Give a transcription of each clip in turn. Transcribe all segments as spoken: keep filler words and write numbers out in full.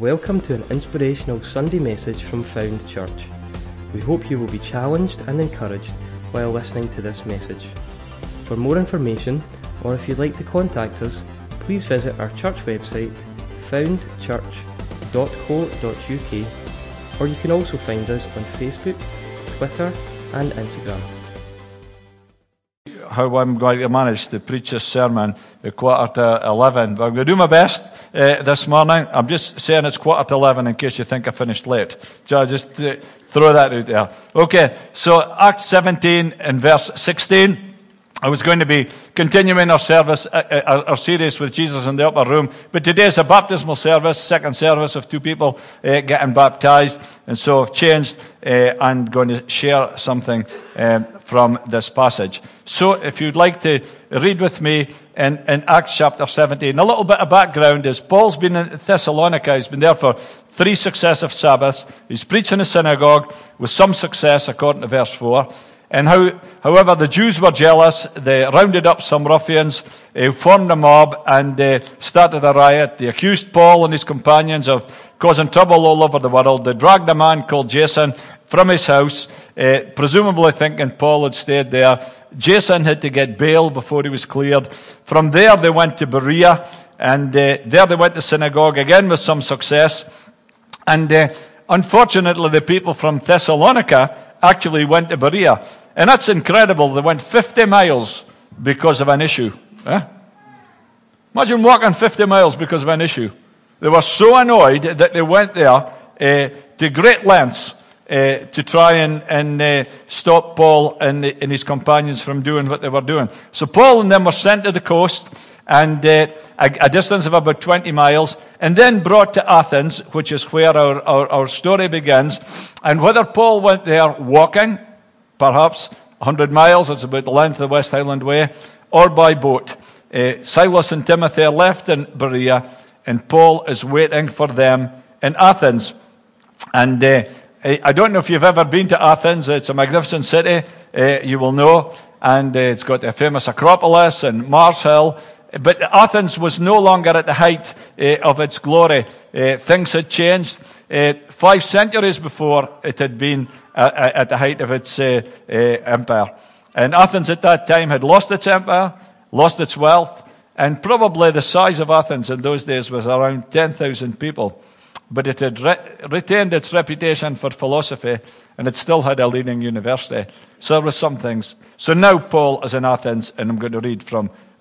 Welcome to an inspirational Sunday message from Found Church. We hope you will be challenged and encouraged while listening to this message. For more information, or if you'd like to contact us, please visit our church website, found church dot co dot U K, or you can also find us on Facebook, Twitter and Instagram. How I'm going to manage to preach this sermon at quarter to eleven, but I'm going to do my best uh, this morning. I'm just saying it's quarter to eleven in case you think I finished late, so I'll just uh, throw that out there. Okay, so Acts seventeen and verse sixteen. I was going to be continuing our service, our, our series with Jesus in the upper room, but today is a baptismal service, second service of two people uh, getting baptized, and so I've changed uh, and going to share something um, from this passage. So if you'd like to read with me in, in Acts chapter seventeen, a little bit of background is Paul's been in Thessalonica, he's been there for three successive Sabbaths, he's preached in a synagogue with some success according to verse four. And how, however, the Jews were jealous. They rounded up some ruffians, uh, formed a mob, and uh, started a riot. They accused Paul and his companions of causing trouble all over the world. They dragged a man called Jason from his house, uh, presumably thinking Paul had stayed there. Jason had to get bail before he was cleared. From there, they went to Berea, and uh, there they went to synagogue, again with some success. And uh, unfortunately, the people from Thessalonica actually went to Berea. And that's incredible. They went fifty miles because of an issue. Eh? Imagine walking fifty miles because of an issue. They were so annoyed that they went there uh, to great lengths uh, to try and, and uh, stop Paul and, the, and his companions from doing what they were doing. So Paul and them were sent to the coast, and uh, a, a distance of about twenty miles, and then brought to Athens, which is where our, our, our story begins. And whether Paul went there walking, perhaps one hundred miles, it's about the length of the West Highland Way, or by boat, uh, Silas and Timothy left in Berea, and Paul is waiting for them in Athens. And uh, I don't know if you've ever been to Athens. It's a magnificent city, uh, you will know, and uh, it's got the famous Acropolis and Mars Hill. But Athens was no longer at the height uh, of its glory. Uh, things had changed. Uh, five centuries before, it had been uh, at the height of its uh, uh, empire. And Athens at that time had lost its empire, lost its wealth, and probably the size of Athens in those days was around ten thousand people. But it had re- retained its reputation for philosophy, and it still had a leading university. So there were some things. So now Paul is in Athens, and I'm going to read from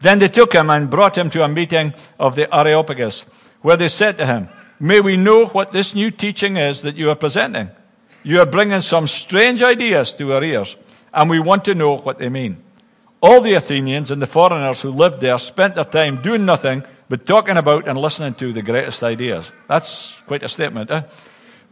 Then they took him and brought him to a meeting of the Areopagus, where they said to him, "May we know what this new teaching is that you are presenting? You are bringing some strange ideas to our ears, and we want to know what they mean." All the Athenians and the foreigners who lived there spent their time doing nothing but talking about and listening to the greatest ideas. That's quite a statement, eh?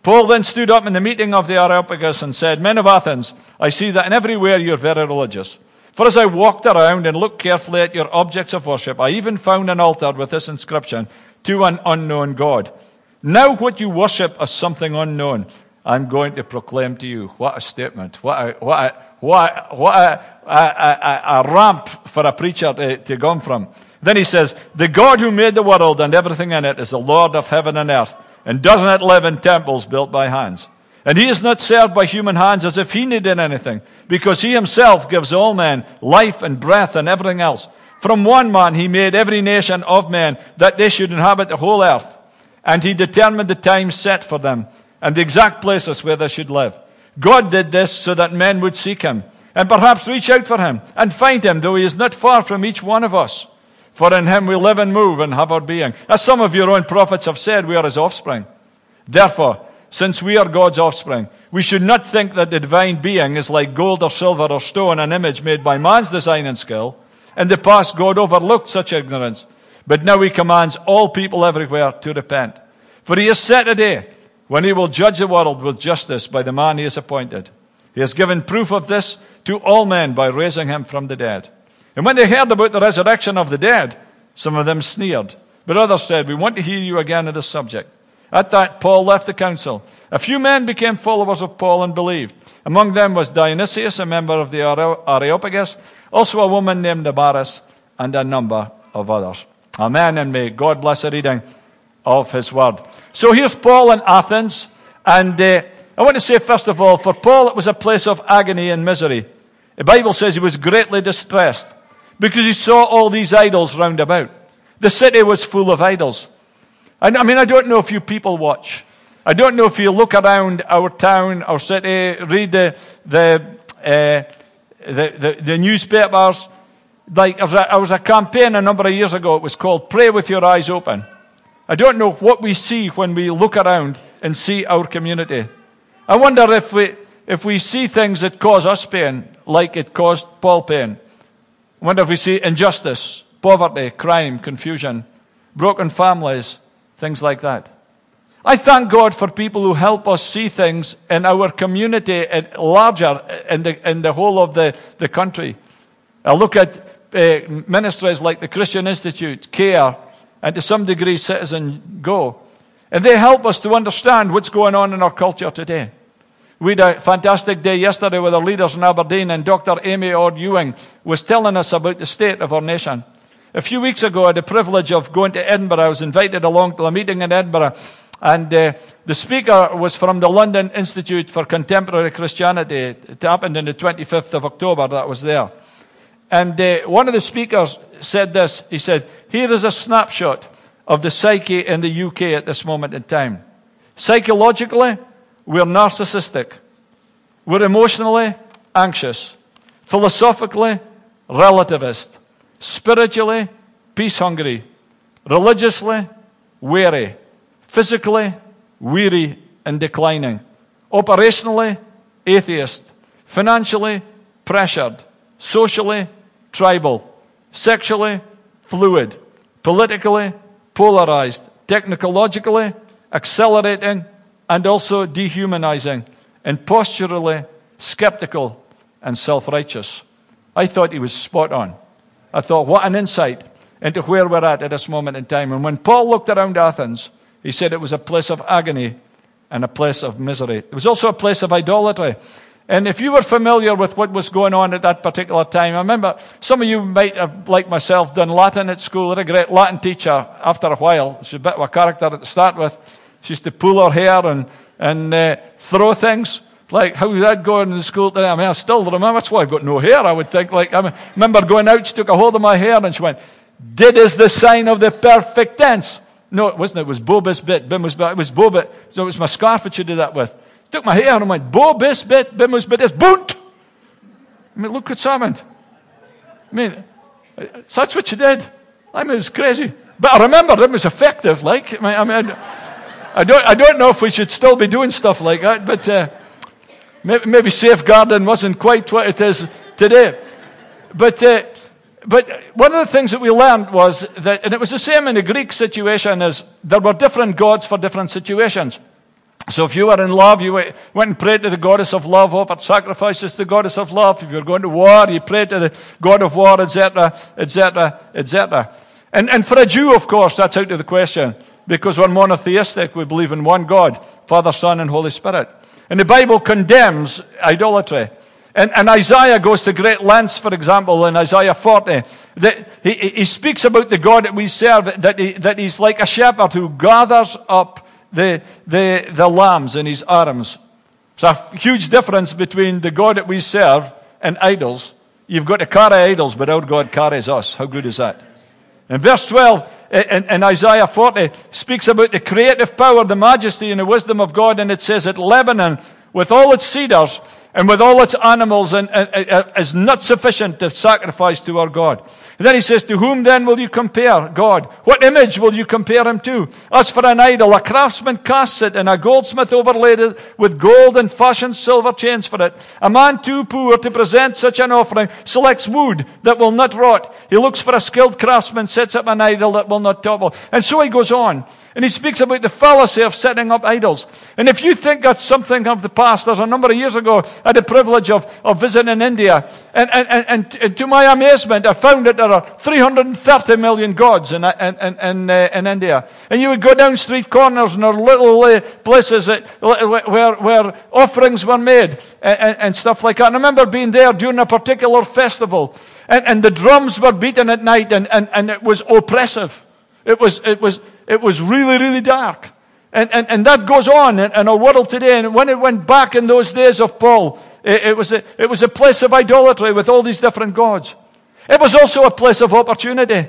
Paul then stood up in the meeting of the Areopagus and said, "Men of Athens, I see that in every way you are very religious. For as I walked around and looked carefully at your objects of worship, I even found an altar with this inscription, 'To an unknown God.' Now what you worship as something unknown, I'm going to proclaim to you." What a statement. What a, what a, what a, what a, a, a, a ramp for a preacher to, to come from. Then he says, "The God who made the world and everything in it is the Lord of heaven and earth, and doesn't live in temples built by hands. And he is not served by human hands as if he needed anything, because he himself gives all men life and breath and everything else. From one man he made every nation of men, that they should inhabit the whole earth. And he determined the time set for them, and the exact places where they should live. God did this so that men would seek him, and perhaps reach out for him, and find him, though he is not far from each one of us. For in him we live and move and have our being. As some of your own prophets have said, we are his offspring. Therefore, since we are God's offspring, we should not think that the divine being is like gold or silver or stone, an image made by man's design and skill. In the past, God overlooked such ignorance, but now he commands all people everywhere to repent. For he has set a day when he will judge the world with justice by the man he has appointed. He has given proof of this to all men by raising him from the dead. And when they heard about the resurrection of the dead, some of them sneered. But others said, we want to hear you again on this subject. At that, Paul left the council. A few men became followers of Paul and believed. Among them was Dionysius, a member of the Areopagus, also a woman named Damaris, and a number of others. Amen, and may God bless the reading of his word. So here's Paul in Athens, and uh, I want to say, first of all, for Paul it was a place of agony and misery. The Bible says he was greatly distressed because he saw all these idols round about. The city was full of idols. I mean, I don't know if you people watch. I don't know if you look around our town, our city, read the the uh, the, the, the newspapers. Like, there was, was a campaign a number of years ago. It was called Pray With Your Eyes Open. I don't know what we see when we look around and see our community. I wonder if we if we see things that cause us pain, like it caused Paul pain. I wonder if we see injustice, poverty, crime, confusion, broken families, things like that. I thank God for people who help us see things in our community and larger in the, in the whole of the, the country. I look at uh, ministries like the Christian Institute, CARE, and to some degree Citizen Go. And they help us to understand what's going on in our culture today. We had a fantastic day yesterday with our leaders in Aberdeen, and Doctor Amy Orr-Ewing was telling us about the state of our nation. A few weeks ago, I had the privilege of going to Edinburgh. I was invited along to a meeting in Edinburgh, and uh, the speaker was from the London Institute for Contemporary Christianity. It happened on the twenty-fifth of October, that was there. And uh, one of the speakers said this. He said, here is a snapshot of the psyche in the U K at this moment in time. Psychologically, we're narcissistic. We're emotionally anxious. Philosophically, relativist. Spiritually, peace-hungry. Religiously, weary. Physically, weary and declining. Operationally, atheist. Financially, pressured. Socially, tribal. Sexually, fluid. Politically, polarized. Technologically, accelerating and also dehumanizing. And posturally, skeptical and self-righteous. I thought he was spot on. I thought, what an insight into where we're at at this moment in time. And when Paul looked around Athens, he said it was a place of agony and a place of misery. It was also a place of idolatry. And if you were familiar with what was going on at that particular time, I remember some of you might have, like myself, done Latin at school. I had a great Latin teacher after a while. She's a bit of a character to start with. She used to pull her hair and, and uh, throw things. Like, how's that going in school today? I mean, I still remember. That's why I've got no hair, I would think. Like, I remember going out, she took a hold of my hair, and she went, did is the sign of the perfect tense. No, it wasn't. It was bobis bit, bimus bit. It was bobit. So it was my scarf that she did that with. Took my hair and went, bobis bit, bimus bit, is bunt. I mean, look what's happened. I mean, that's what she did. I mean, it was crazy. But I remember it was effective. Like, I mean, I don't, I don't know if we should still be doing stuff like that, but... Uh, Maybe safeguarding wasn't quite what it is today. But uh, but one of the things that we learned was that, and it was the same in the Greek situation, is there were different gods for different situations. So if you were in love, you went and prayed to the goddess of love, offered sacrifices to the goddess of love. If you were going to war, you prayed to the god of war, et cetera, et cetera, et cetera. And, and for a Jew, of course, that's out of the question, because we're monotheistic. We believe in one God, Father, Son, and Holy Spirit. And the Bible condemns idolatry. And, and Isaiah goes to great lengths, for example, in Isaiah forty. That he, he speaks about the God that we serve, that, he, that he's like a shepherd who gathers up the, the, the lambs in his arms. It's a huge difference between the God that we serve and idols. You've got to carry idols, but our God carries us. How good is that? And verse twelve in, in Isaiah forty speaks about the creative power, the majesty, and the wisdom of God. And it says that Lebanon, with all its cedars and with all its animals, and, and, and, is not sufficient to sacrifice to our God. And then he says, to whom then will you compare God? What image will you compare him to? As for an idol, a craftsman casts it, and a goldsmith overlaid it with gold and fashioned silver chains for it. A man too poor to present such an offering selects wood that will not rot. He looks for a skilled craftsman, sets up an idol that will not topple. And so he goes on. And he speaks about the fallacy of setting up idols. And if you think that's something of the past, there's a number of years ago, I had the privilege of, of visiting India. And, and, and, and to my amazement, I found that there are three hundred thirty million gods in, in, in, uh, in India. And you would go down street corners and there are little uh, places that, where, where offerings were made and, and stuff like that. And I remember being there during a particular festival. And, and the drums were beaten at night, and, and, and it was oppressive. It was it was it was really, really dark. And and, and that goes on in, in our world today. And when it went back in those days of Paul, it, it was a, it was a place of idolatry with all these different gods. It was also a place of opportunity.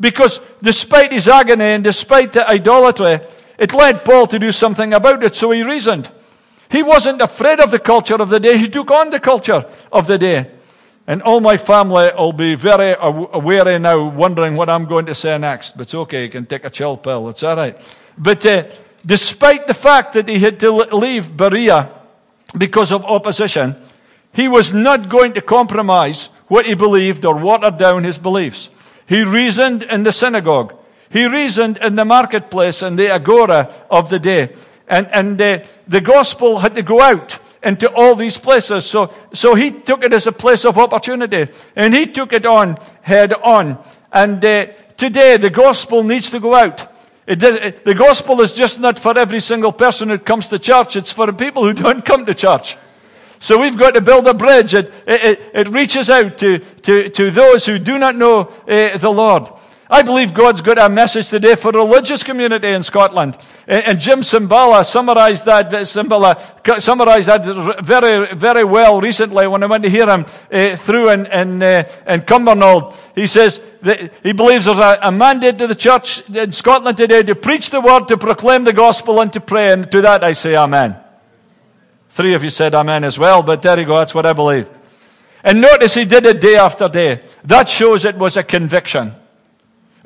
Because despite his agony and despite the idolatry, it led Paul to do something about it. So he reasoned. He wasn't afraid of the culture of the day. He took on the culture of the day. And all my family will be very wary now, wondering what I'm going to say next. But it's okay, you can take a chill pill, it's all right. But uh, despite the fact that he had to leave Berea because of opposition, he was not going to compromise what he believed or water down his beliefs. He reasoned in the synagogue. He reasoned in the marketplace and the agora of the day. And, and uh, the gospel had to go out into all these places. So so he took it as a place of opportunity. And he took it on, head on. And uh, today, the gospel needs to go out. It does, it, the gospel is just not for every single person who comes to church. It's for people who don't come to church. So we've got to build a bridge. It, it, it reaches out to, to, to those who do not know uh, the Lord. I believe God's got a message today for the religious community in Scotland. And Jim Cymbala summarized that, Cymbala summarized that very, very well recently when I went to hear him uh, through in, in, uh, in Cumbernauld. He says that he believes there's a, a mandate to the church in Scotland today to preach the word, to proclaim the gospel, and to pray. And to that I say amen. Three of you said amen as well, but there you go, that's what I believe. And notice he did it day after day. That shows it was a conviction.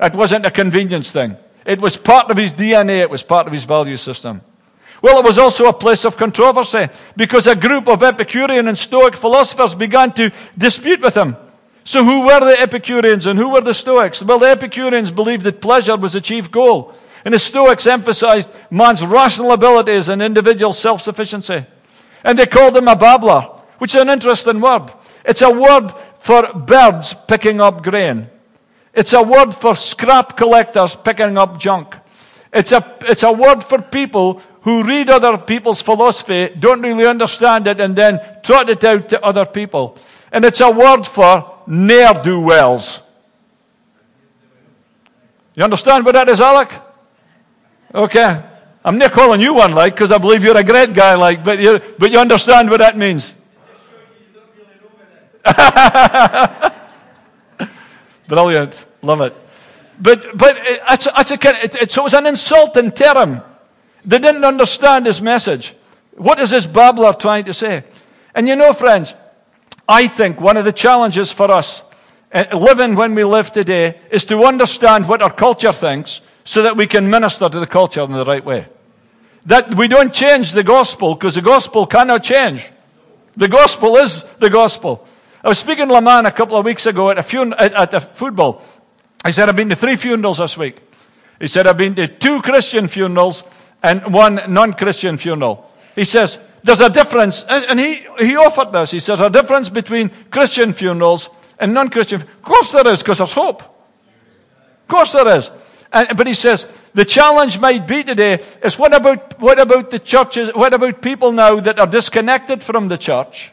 It wasn't a convenience thing. It was part of his D N A. It was part of his value system. Well, it was also a place of controversy because a group of Epicurean and Stoic philosophers began to dispute with him. So who were the Epicureans and who were the Stoics? Well, the Epicureans believed that pleasure was the chief goal. And the Stoics emphasized man's rational abilities and individual self-sufficiency. And they called him a babbler, which is an interesting word. It's a word for birds picking up grain. It's a word for scrap collectors picking up junk. It's a, it's a word for people who read other people's philosophy, don't really understand it, and then trot it out to other people. And it's a word for ne'er-do-wells. You understand what that is, Alec? Okay. I'm not calling you one, like, because I believe you're a great guy, like, but you, but you understand what that means. Brilliant. Love it. But, but it's, it's a, it, it, so it was an insulting term. They didn't understand his message. What is this babbler trying to say? And you know, friends, I think one of the challenges for us, uh, living when we live today, is to understand what our culture thinks so that we can minister to the culture in the right way. That we don't change the gospel, because the gospel cannot change. The gospel is the gospel. I was speaking to a man a couple of weeks ago at a, fun- at a football. I said, I've been to three funerals this week. He said, I've been to two Christian funerals and one non-Christian funeral. He says, there's a difference. And he, he offered this. He says, a difference between Christian funerals and non-Christian. Of course there is, because there's hope. Of course there is. And, but he says, the challenge might be today is what about, what about the churches, what about people now that are disconnected from the church?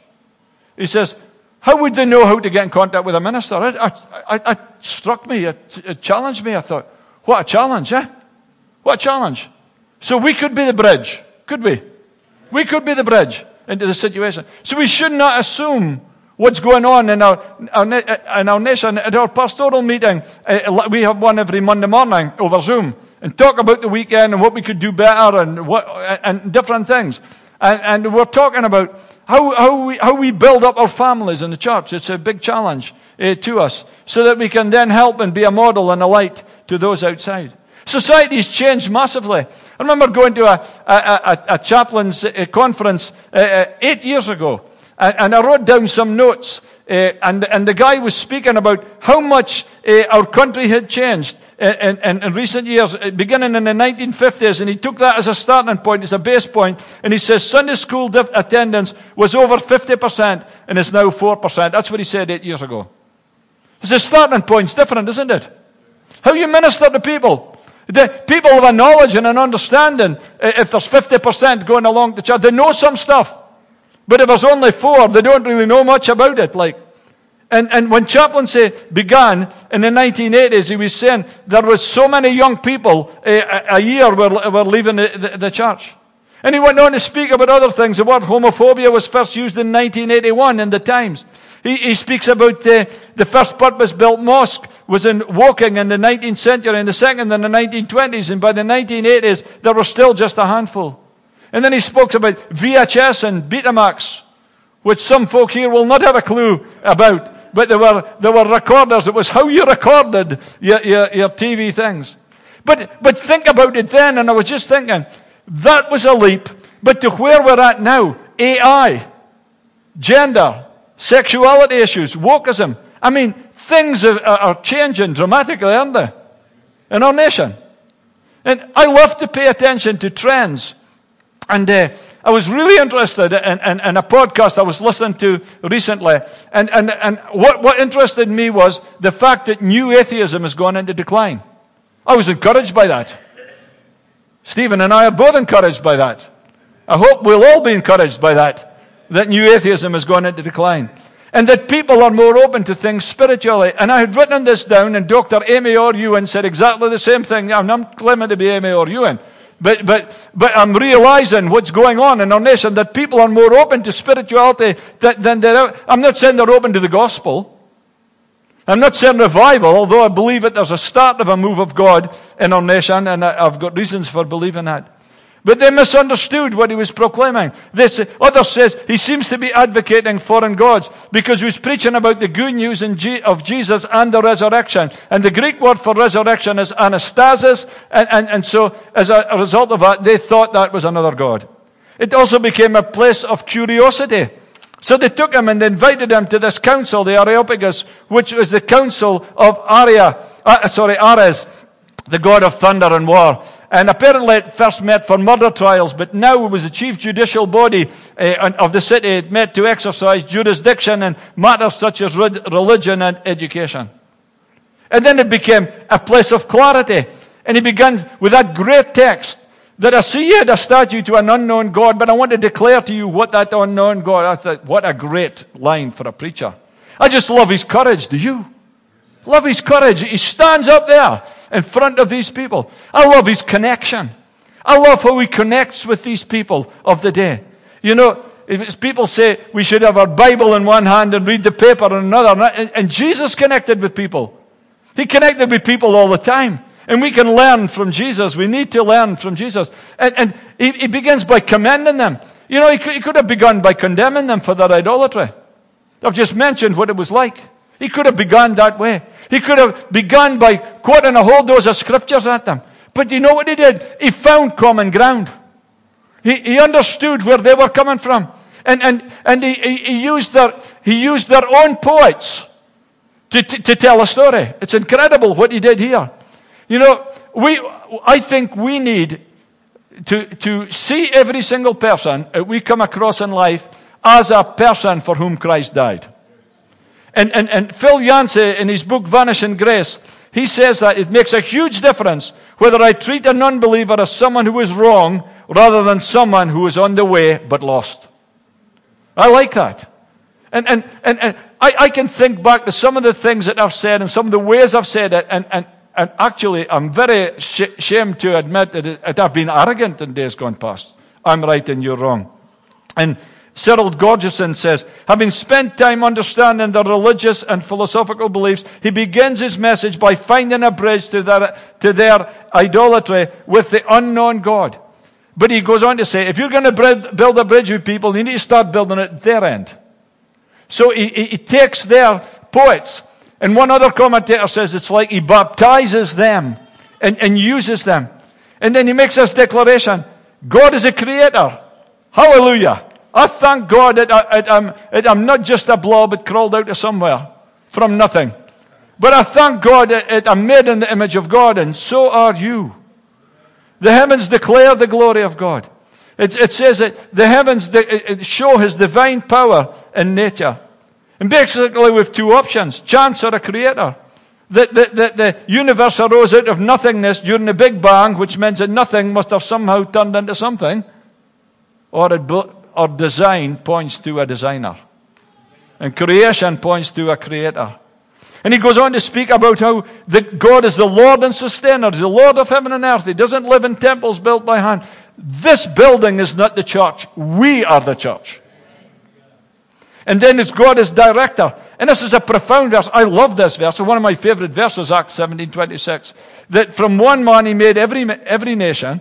He says, how would they know how to get in contact with a minister? It, it, it struck me, it, it challenged me. I thought, what a challenge, eh? What a challenge. So we could be the bridge, could we? We could be the bridge into the situation. So we should not assume what's going on in our, our, in our nation. At our pastoral meeting, we have one every Monday morning over Zoom, and talk about the weekend and what we could do better and, what, and different things. And, and we're talking about how, how, we, how we build up our families in the church. It's a big challenge uh, to us, so that we can then help and be a model and a light to those outside. Society's changed massively. I remember going to a, a, a, a chaplain's uh, conference uh, uh, eight years ago, and, and I wrote down some notes, uh, and, and the guy was speaking about how much uh, our country had changed in, in, in recent years, beginning in the nineteen fifties, and he took that as a starting point, as a base point, and he says Sunday school diff- attendance was over fifty percent and is now four percent. That's what he said eight years ago. The starting point's different, isn't it? How you minister to people. The people have a knowledge and an understanding. If there's fifty percent going along the church, they know some stuff. But if there's only four, they don't really know much about it. Like, and, and when chaplaincy began in the nineteen eighties, he was saying there was so many young people a, a year were, were leaving the, the, the church. And he went on to speak about other things. The word homophobia was first used in nineteen eighty-one in the Times. He, he speaks about uh, the first purpose-built mosque was in Woking in the nineteenth century, and the second in the nineteen twenties, and by the nineteen eighties, there were still just a handful. And then he spoke about V H S and Betamax, which some folk here will not have a clue about, but there were there were recorders. It was how you recorded your, your, your T V things. But but think about it then, and I was just thinking, that was a leap, but to where we're at now, A I, gender, sexuality issues, wokeism. I mean, things are, are changing dramatically, aren't they, in our nation? And I love to pay attention to trends. And uh, I was really interested in, in, in a podcast I was listening to recently. And, and, and what, what interested me was the fact that new atheism has gone into decline. I was encouraged by that. Stephen and I are both encouraged by that. I hope we'll all be encouraged by that, that new atheism has gone into decline. And that people are more open to things spiritually. And I had written this down, and Doctor Amy Orr-Ewing said exactly the same thing. I'm not claiming to be Amy Orr-Ewing, but, but, but I'm realizing what's going on in our nation, that people are more open to spirituality than they're. I'm not saying they're open to the gospel. I'm not saying revival, although I believe that there's a start of a move of God in our nation, and I've got reasons for believing that. But they misunderstood what he was proclaiming. This other says he seems to be advocating foreign gods because he was preaching about the good news in G- of Jesus and the resurrection. And the Greek word for resurrection is anastasis. And, and, and so as a, a result of that, they thought that was another god. It also became a place of curiosity. So they took him and they invited him to this council, the Areopagus, which was the council of Aria, uh, sorry, Ares, the god of thunder and war. And apparently it first met for murder trials, but now it was the chief judicial body uh, of the city. It met to exercise jurisdiction in matters such as re- religion and education. And then it became a place of clarity. And he begins with that great text that I see you had a statue to an unknown God, but I want to declare to you what that unknown God. I thought, what a great line for a preacher. I just love his courage, do you? Love his courage. He stands up there in front of these people. I love his connection. I love how he connects with these people of the day. You know, if it's people say we should have our Bible in one hand and read the paper in another, and, and Jesus connected with people. He connected with people all the time. And we can learn from Jesus. We need to learn from Jesus. And, and he, he begins by commending them. You know, he could, he could have begun by condemning them for their idolatry. I've just mentioned what it was like. He could have begun that way. He could have begun by quoting a whole dose of scriptures at them. But you know what he did? He found common ground. He, he understood where they were coming from. And, and, and he, he, he used their, he used their own poets to, to, to tell a story. It's incredible what he did here. You know, we, I think we need to, to see every single person that we come across in life as a person for whom Christ died. And, and, and Phil Yancey, in his book Vanishing Grace, he says that it makes a huge difference whether I treat a non-believer as someone who is wrong rather than someone who is on the way but lost. I like that. And, and, and, and I, I can think back to some of the things that I've said and some of the ways I've said it, and, and, and actually I'm very sh- ashamed to admit that, it, that I've been arrogant in days gone past. I'm right and you're wrong. And Cyril Gorgeson says, having spent time understanding their religious and philosophical beliefs, he begins his message by finding a bridge to their, to their idolatry with the unknown God. But he goes on to say, if you're going to build a bridge with people, you need to start building it at their end. So he, he, he takes their poets. And one other commentator says it's like he baptizes them and, and uses them. And then he makes this declaration, God is a creator. Hallelujah. I thank God that, I, that, I'm, that I'm not just a blob that crawled out of somewhere from nothing. But I thank God that I'm made in the image of God, and so are you. The heavens declare the glory of God. It, it says that the heavens show His divine power in nature. And basically we have two options, chance or a creator. That the, the, the universe arose out of nothingness during the Big Bang, which means that nothing must have somehow turned into something. Or, it, or design points to a designer. And creation points to a creator. And he goes on to speak about how the God is the Lord and Sustainer, the Lord of heaven and earth. He doesn't live in temples built by hand. This building is not the church. We are the church. And then it's God as director. And this is a profound verse. I love this verse. One of my favorite verses, Acts seventeen twenty-six. That from one man he made every every nation.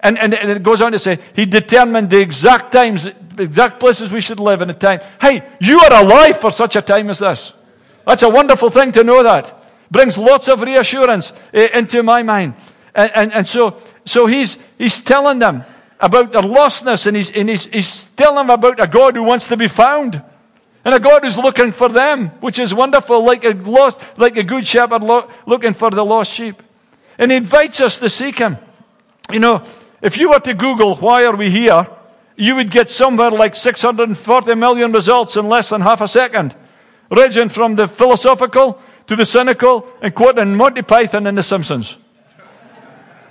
And, and, and it goes on to say, he determined the exact times, exact places we should live in a time. Hey, you are alive for such a time as this. That's a wonderful thing to know that. Brings lots of reassurance eh, into my mind. And, and, and so, so he's, he's telling them about their lostness, and he's, and he's, he's telling them about a God who wants to be found. And a God who's looking for them, which is wonderful, like a lost, like a good shepherd lo- looking for the lost sheep. And he invites us to seek him. You know, if you were to Google, why are we here? You would get somewhere like six hundred forty million results in less than half a second. Ranging from the philosophical to the cynical and quoting Monty Python and The Simpsons.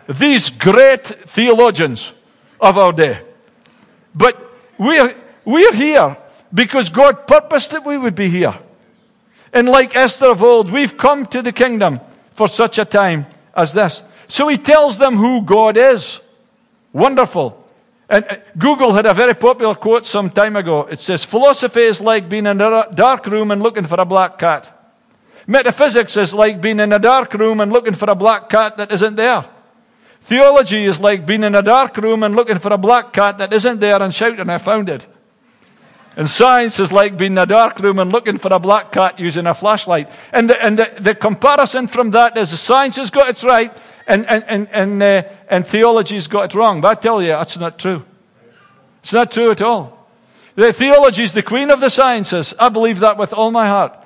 These great theologians of our day. But we're, we're here because God purposed that we would be here. And like Esther of old, we've come to the kingdom for such a time as this. So he tells them who God is. Wonderful. And Google had a very popular quote some time ago. It says, philosophy is like being in a dark room and looking for a black cat. Metaphysics is like being in a dark room and looking for a black cat that isn't there. Theology is like being in a dark room and looking for a black cat that isn't there and shouting, I found it. And science is like being in a dark room and looking for a black cat using a flashlight. And the, and the, the comparison from that is science has got it right and, and, and, and, uh, and theology's got it wrong. But I tell you, that's not true. It's not true at all. The theology is the queen of the sciences. I believe that with all my heart.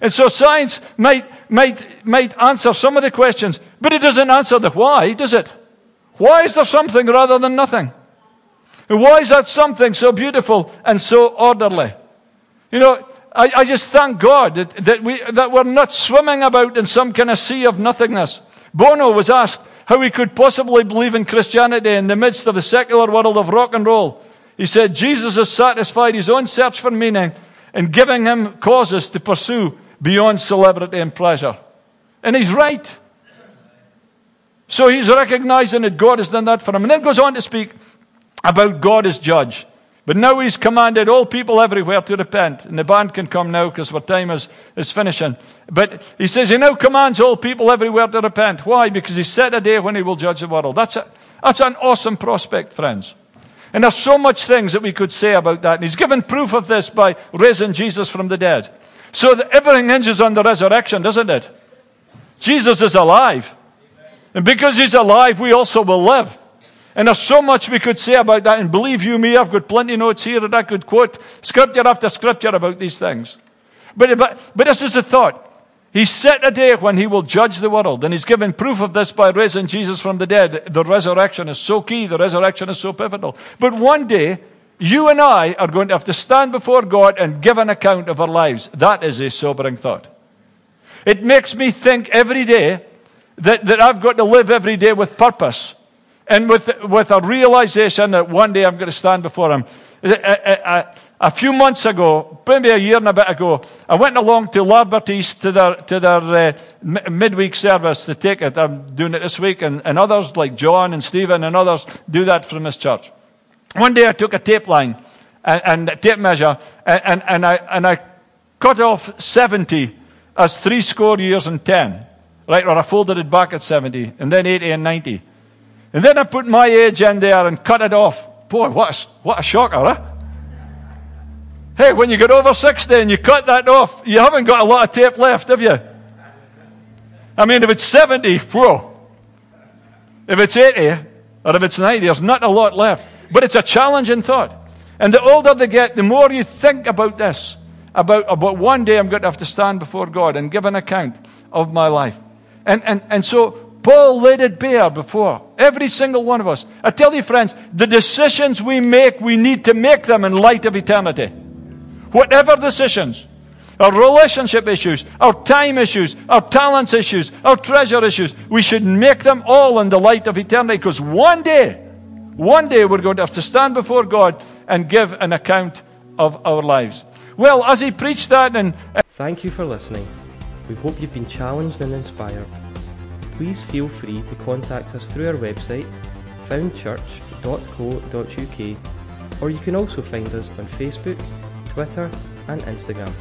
And so science might, might, might answer some of the questions, but it doesn't answer the why, does it? Why is there something rather than nothing? Why is that something so beautiful and so orderly? You know, I, I just thank God that, that, we, that we're not swimming about in some kind of sea of nothingness. Bono was asked how he could possibly believe in Christianity in the midst of a secular world of rock and roll. He said, Jesus has satisfied his own search for meaning and giving him causes to pursue beyond celebrity and pleasure. And he's right. So he's recognizing that God has done that for him. And then goes on to speak about God as judge. But now he's commanded all people everywhere to repent. And the band can come now because our time is, is finishing. But he says he now commands all people everywhere to repent. Why? Because he set a day when he will judge the world. That's, a, that's an awesome prospect, friends. And there's so much things that we could say about that. And he's given proof of this by raising Jesus from the dead. So that everything hinges on the resurrection, doesn't it? Jesus is alive. And because he's alive, we also will live. And there's so much we could say about that. And believe you me, I've got plenty of notes here that I could quote scripture after scripture about these things. But, but, but this is the thought. He set a day when he will judge the world. And he's given proof of this by raising Jesus from the dead. The resurrection is so key. The resurrection is so pivotal. But one day, you and I are going to have to stand before God and give an account of our lives. That is a sobering thought. It makes me think every day that, that I've got to live every day with purpose. And with with a realization that one day I'm going to stand before him. A, a, a, a few months ago, maybe a year and a bit ago, I went along to Larbert East to their, to their uh, m- midweek service to take it. I'm doing it this week, and, and others like John and Stephen and others do that from this church. One day I took a tape line and, and a tape measure, and, and, and, I, and I cut off seventy as three score years and ten, right? Or I folded it back at seventy, and then eighty and ninety. And then I put my age in there and cut it off. Boy, what a, what a shocker, huh? Hey, when you get over sixty and you cut that off, you haven't got a lot of tape left, have you? I mean, if it's seventy, whoa. If it's eighty, or if it's ninety, there's not a lot left. But it's a challenging thought. And the older they get, the more you think about this, about, about one day I'm going to have to stand before God and give an account of my life. And, and, and so Paul laid it bare before every single one of us. I tell you, friends, the decisions we make, we need to make them in light of eternity. Whatever decisions, our relationship issues, our time issues, our talents issues, our treasure issues, we should make them all in the light of eternity, because one day, one day we're going to have to stand before God and give an account of our lives. Well, as he preached that and... Thank you for listening. We hope you've been challenged and inspired. Please feel free to contact us through our website, found church dot co dot U K, or you can also find us on Facebook, Twitter and Instagram.